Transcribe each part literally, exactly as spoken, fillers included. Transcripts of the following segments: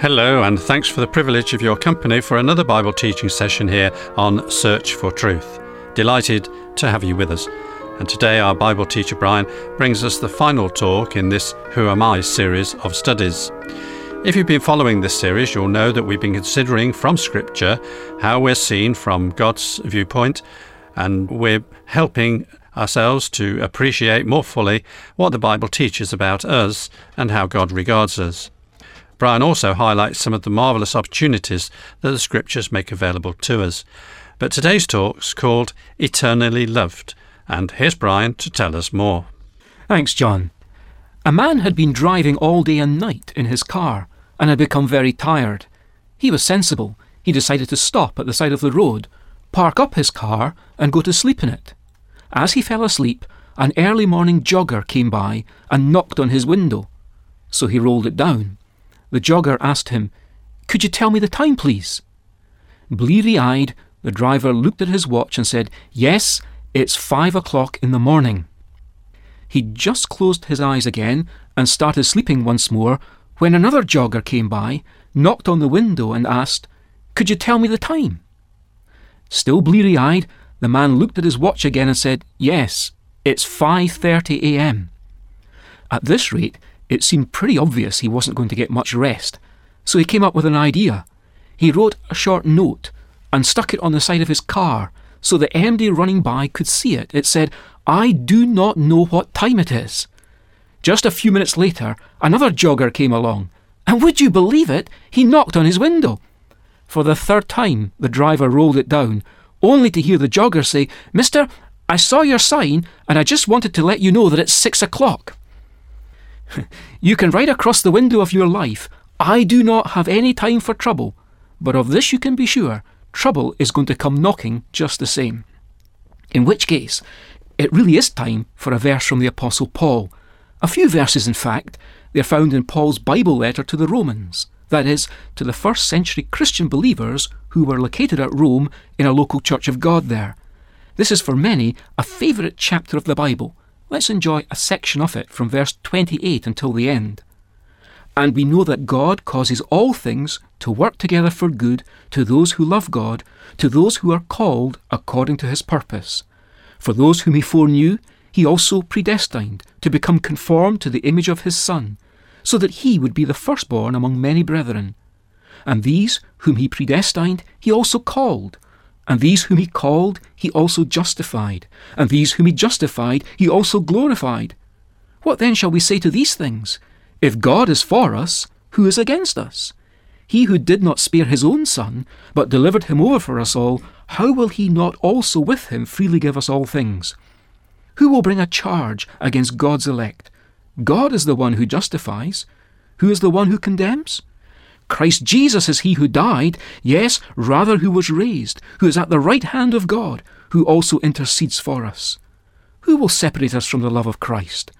Hello, and thanks for the privilege of your company for another Bible teaching session here on Search for Truth. Delighted to have you with us. And today our Bible teacher Brian brings us the final talk in this Who Am I series of studies. If you've been following this series, you'll know that we've been considering from Scripture how we're seen from God's viewpoint, and we're helping ourselves to appreciate more fully what the Bible teaches about us and how God regards us. Brian also highlights some of the marvellous opportunities that the Scriptures make available to us. But today's talk's called Eternally Loved, and here's Brian to tell us more. Thanks, John. A man had been driving all day and night in his car and had become very tired. He was sensible. He decided to stop at the side of the road, park up his car and go to sleep in it. As he fell asleep, an early morning jogger came by and knocked on his window. So he rolled it down. The jogger asked him, "Could you tell me the time, please?" Bleary-eyed, the driver looked at his watch and said, "Yes, it's five o'clock in the morning." He'd just closed his eyes again and started sleeping once more when another jogger came by, knocked on the window and asked, "Could you tell me the time?" Still bleary-eyed, the man looked at his watch again and said, "Yes, it's five thirty a m" At this rate, it seemed pretty obvious he wasn't going to get much rest, so he came up with an idea. He wrote a short note and stuck it on the side of his car so the M D running by could see it. It said, "I do not know what time it is." Just a few minutes later, another jogger came along, and would you believe it, he knocked on his window. For the third time, the driver rolled it down, only to hear the jogger say, "Mister, I saw your sign, and I just wanted to let you know that it's six o'clock." You can write across the window of your life, "I do not have any time for trouble," but of this you can be sure, trouble is going to come knocking just the same. In which case, it really is time for a verse from the Apostle Paul. A few verses, in fact. They're found in Paul's Bible letter to the Romans, that is, to the first century Christian believers who were located at Rome in a local Church of God there. This is for many a favourite chapter of the Bible. Let's enjoy a section of it from verse twenty-eight until the end. "And we know that God causes all things to work together for good to those who love God, to those who are called according to his purpose. For those whom he foreknew, he also predestined to become conformed to the image of his Son, so that he would be the firstborn among many brethren. And these whom he predestined, he also called. And these whom he called, he also justified. And these whom he justified, he also glorified. What then shall we say to these things? If God is for us, who is against us? He who did not spare his own Son, but delivered him over for us all, how will he not also with him freely give us all things? Who will bring a charge against God's elect? God is the one who justifies. Who is the one who condemns? Christ Jesus is he who died, yes, rather who was raised, who is at the right hand of God, who also intercedes for us. Who will separate us from the love of Christ?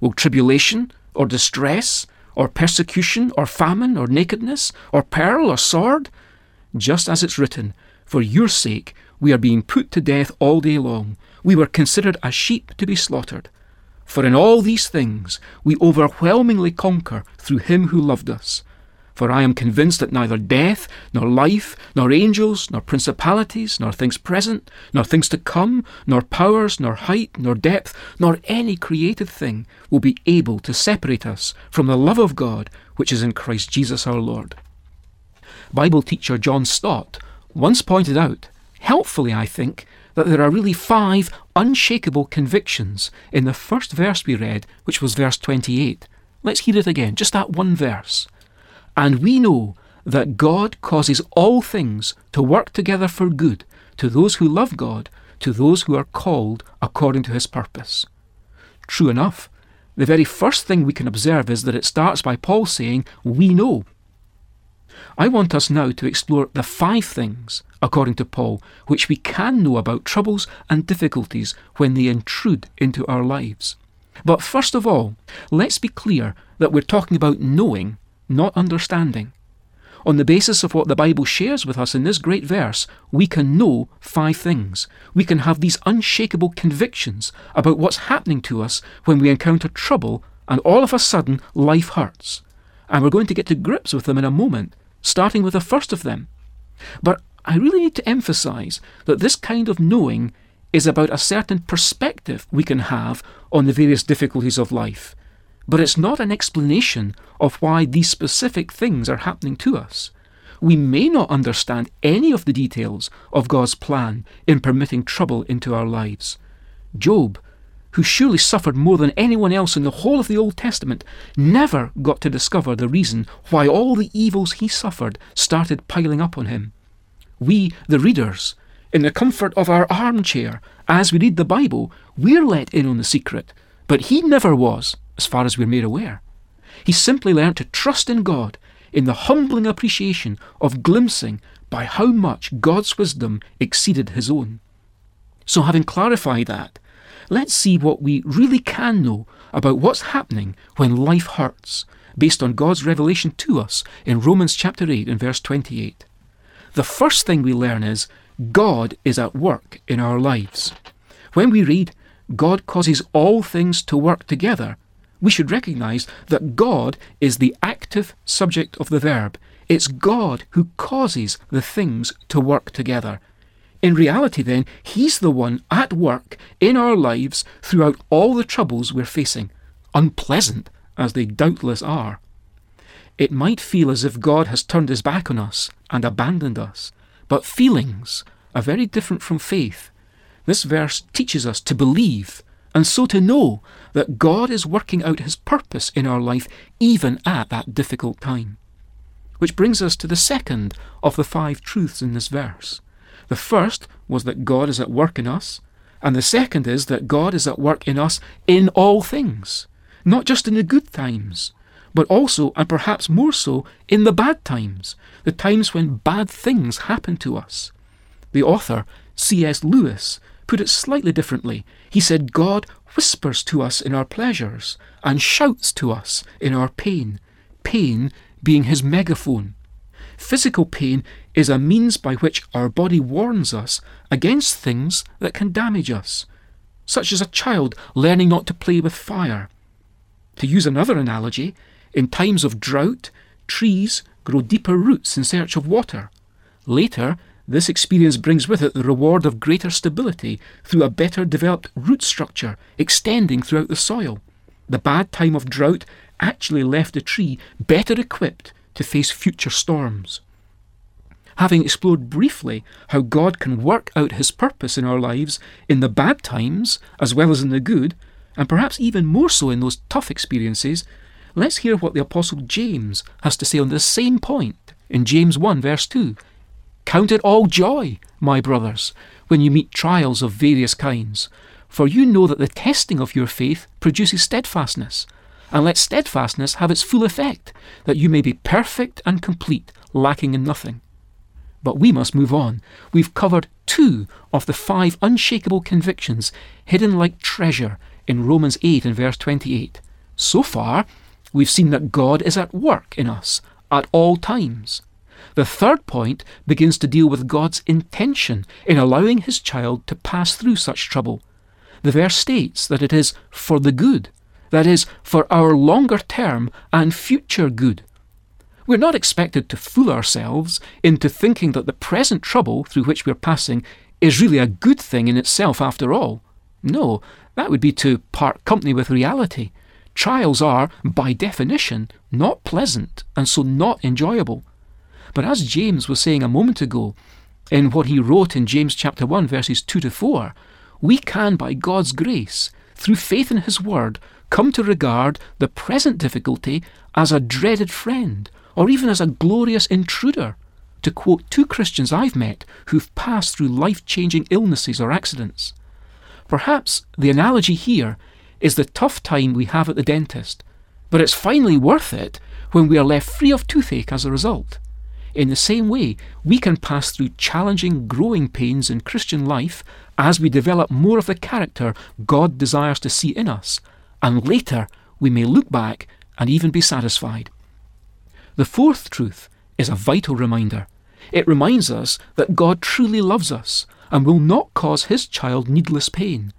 Will tribulation, or distress, or persecution, or famine, or nakedness, or peril, or sword? Just as it's written, for your sake we are being put to death all day long. We were considered as sheep to be slaughtered. For in all these things we overwhelmingly conquer through him who loved us. For I am convinced that neither death, nor life, nor angels, nor principalities, nor things present, nor things to come, nor powers, nor height, nor depth, nor any created thing will be able to separate us from the love of God which is in Christ Jesus our Lord." Bible teacher John Stott once pointed out, helpfully I think, that there are really five unshakable convictions in the first verse we read, which was verse twenty-eight. Let's hear it again, just that one verse. "And we know that God causes all things to work together for good to those who love God, to those who are called according to his purpose." True enough, the very first thing we can observe is that it starts by Paul saying, "we know." I want us now to explore the five things, according to Paul, which we can know about troubles and difficulties when they intrude into our lives. But first of all, let's be clear that we're talking about knowing, not understanding. On the basis of what the Bible shares with us in this great verse, we can know five things. We can have these unshakable convictions about what's happening to us when we encounter trouble and all of a sudden life hurts. and we're going to get to grips with them in a moment, starting with the first of them. But I really need to emphasise that this kind of knowing is about a certain perspective we can have on the various difficulties of life, but it's not an explanation of why these specific things are happening to us. We may not understand any of the details of God's plan in permitting trouble into our lives. Job, who surely suffered more than anyone else in the whole of the Old Testament, never got to discover the reason why all the evils he suffered started piling up on him. We, the readers, in the comfort of our armchair, as we read the Bible, we're let in on the secret, but he never was, as far as we're made aware. He simply learnt to trust in God in the humbling appreciation of glimpsing by how much God's wisdom exceeded his own. So having clarified that, let's see what we really can know about what's happening when life hurts, based on God's revelation to us in Romans chapter eight and verse twenty-eight. The first thing we learn is God is at work in our lives. When we read, "God causes all things to work together," we should recognise that God is the active subject of the verb. It's God who causes the things to work together. In reality then, he's the one at work in our lives throughout all the troubles we're facing, unpleasant as they doubtless are. It might feel as if God has turned his back on us and abandoned us, but feelings are very different from faith. This verse teaches us to believe, and so to know that God is working out his purpose in our life even at that difficult time. Which brings us to the second of the five truths in this verse. The first was that God is at work in us, and the second is that God is at work in us in all things, not just in the good times, but also, and perhaps more so, in the bad times, the times when bad things happen to us. The author, C S Lewis, put it slightly differently. He said, "God whispers to us in our pleasures and shouts to us in our pain," pain being his megaphone. Physical pain is a means by which our body warns us against things that can damage us, such as a child learning not to play with fire. To use another analogy, in times of drought, trees grow deeper roots in search of water. Later, this experience brings with it the reward of greater stability through a better developed root structure extending throughout the soil. The bad time of drought actually left a tree better equipped to face future storms. Having explored briefly how God can work out his purpose in our lives in the bad times as well as in the good, and perhaps even more so in those tough experiences, let's hear what the Apostle James has to say on this same point in James one verse two. "Count it all joy, my brothers, when you meet trials of various kinds, for you know that the testing of your faith produces steadfastness, and let steadfastness have its full effect, that you may be perfect and complete, lacking in nothing." But we must move on. We've covered two of the five unshakable convictions hidden like treasure in Romans eight and verse twenty-eight. So far, we've seen that God is at work in us at all times. The third point begins to deal with God's intention in allowing his child to pass through such trouble. The verse states that it is for the good, that is, for our longer term and future good. We're not expected to fool ourselves into thinking that the present trouble through which we're passing is really a good thing in itself after all. No, that would be to part company with reality. Trials are, by definition, not pleasant and so not enjoyable. But as James was saying a moment ago, in what he wrote in James chapter one verses two to four, we can, by God's grace, through faith in his word, come to regard the present difficulty as a dreaded friend, or even as a glorious intruder, to quote two Christians I've met who've passed through life-changing illnesses or accidents. Perhaps the analogy here is the tough time we have at the dentist, but it's finally worth it when we are left free of toothache as a result. In the same way, we can pass through challenging, growing pains in Christian life as we develop more of the character God desires to see in us, and later we may look back and even be satisfied. The fourth truth is a vital reminder. It reminds us that God truly loves us and will not cause his child needless pain.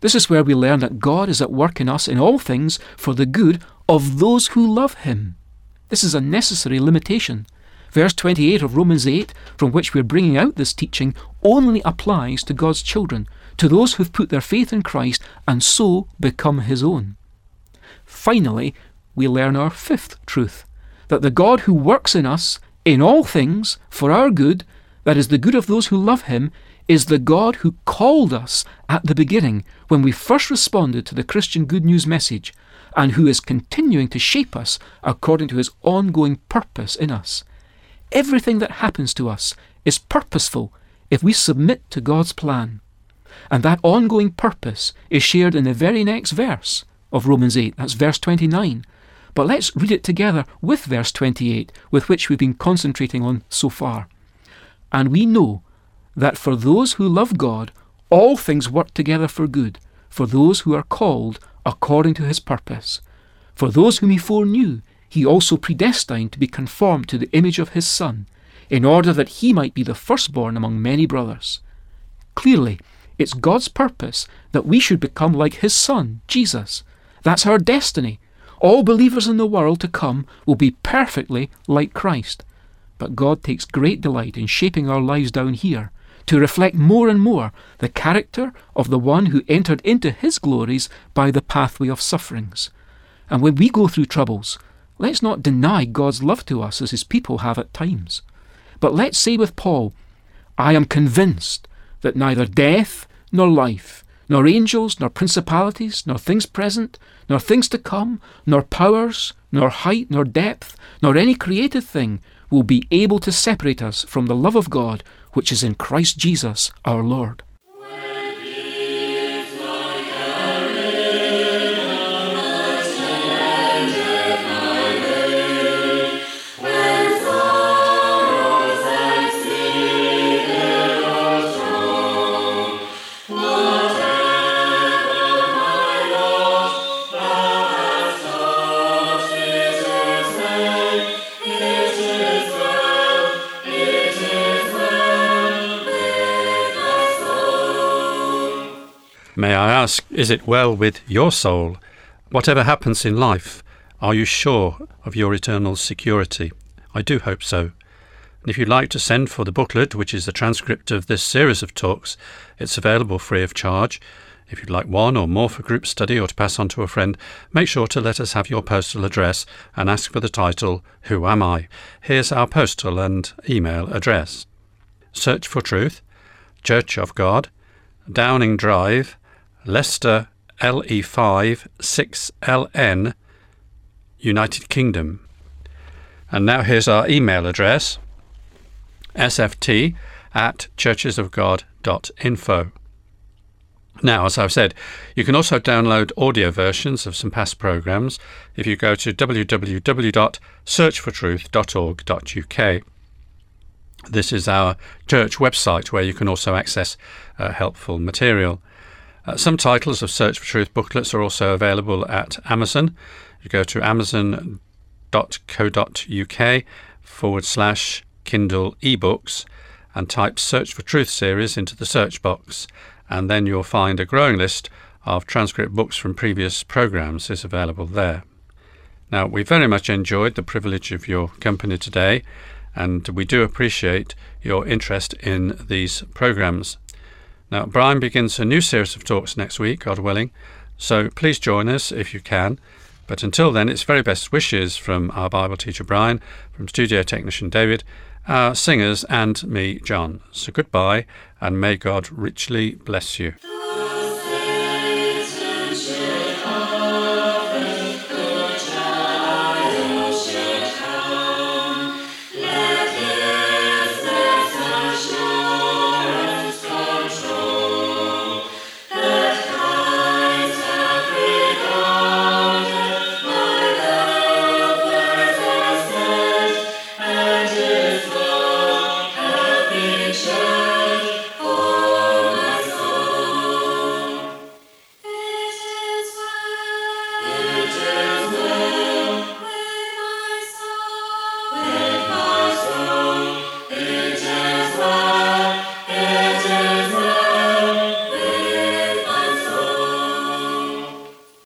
This is where we learn that God is at work in us in all things for the good of those who love him. This is a necessary limitation. Verse twenty-eight of Romans eight, from which we're bringing out this teaching, only applies to God's children, to those who've put their faith in Christ and so become His own. Finally, we learn our fifth truth, that the God who works in us, in all things, for our good, that is the good of those who love Him, is the God who called us at the beginning when we first responded to the Christian good news message, and who is continuing to shape us according to His ongoing purpose in us. Everything that happens to us is purposeful if we submit to God's plan. And that ongoing purpose is shared in the very next verse of Romans eight, that's verse twenty-nine. But let's read it together with verse twenty-eight, with which we've been concentrating on so far. And we know that for those who love God, all things work together for good, for those who are called according to His purpose. For those whom He foreknew, He also predestined to be conformed to the image of His Son, in order that He might be the firstborn among many brothers. Clearly, it's God's purpose that we should become like His Son, Jesus. That's our destiny. All believers in the world to come will be perfectly like Christ. But God takes great delight in shaping our lives down here to reflect more and more the character of the one who entered into His glories by the pathway of sufferings. And when we go through troubles, let's not deny God's love to us as His people have at times. But let's say with Paul, I am convinced that neither death nor life, nor angels, nor principalities, nor things present, nor things to come, nor powers, nor height, nor depth, nor any created thing will be able to separate us from the love of God which is in Christ Jesus our Lord. May I ask, is it well with your soul? Whatever happens in life, are you sure of your eternal security? I do hope so. And if you'd like to send for the booklet, which is the transcript of this series of talks, it's available free of charge. If you'd like one or more for group study or to pass on to a friend, make sure to let us have your postal address and ask for the title, Who Am I? Here's our postal and email address. Search for Truth, Church of God, Downing Drive, Leicester L E five six L N, United Kingdom. And now here's our email address, s f t at churches of god dot info. Now, as I've said, you can also download audio versions of some past programmes if you go to w w w dot search for truth dot org dot u k. This is our church website where you can also access uh, helpful material. Uh, some titles of Search for Truth booklets are also available at Amazon. You go to amazon dot co dot u k forward slash Kindle ebooks and type Search for Truth series into the search box, and then you'll find a growing list of transcript books from previous programmes is available there. Now, we very much enjoyed the privilege of your company today, and we do appreciate your interest in these programmes. Now, Brian begins a new series of talks next week, God willing, so please join us if you can. But until then, it's very best wishes from our Bible teacher Brian, from studio technician David, our singers and me, John. So goodbye, and may God richly bless you.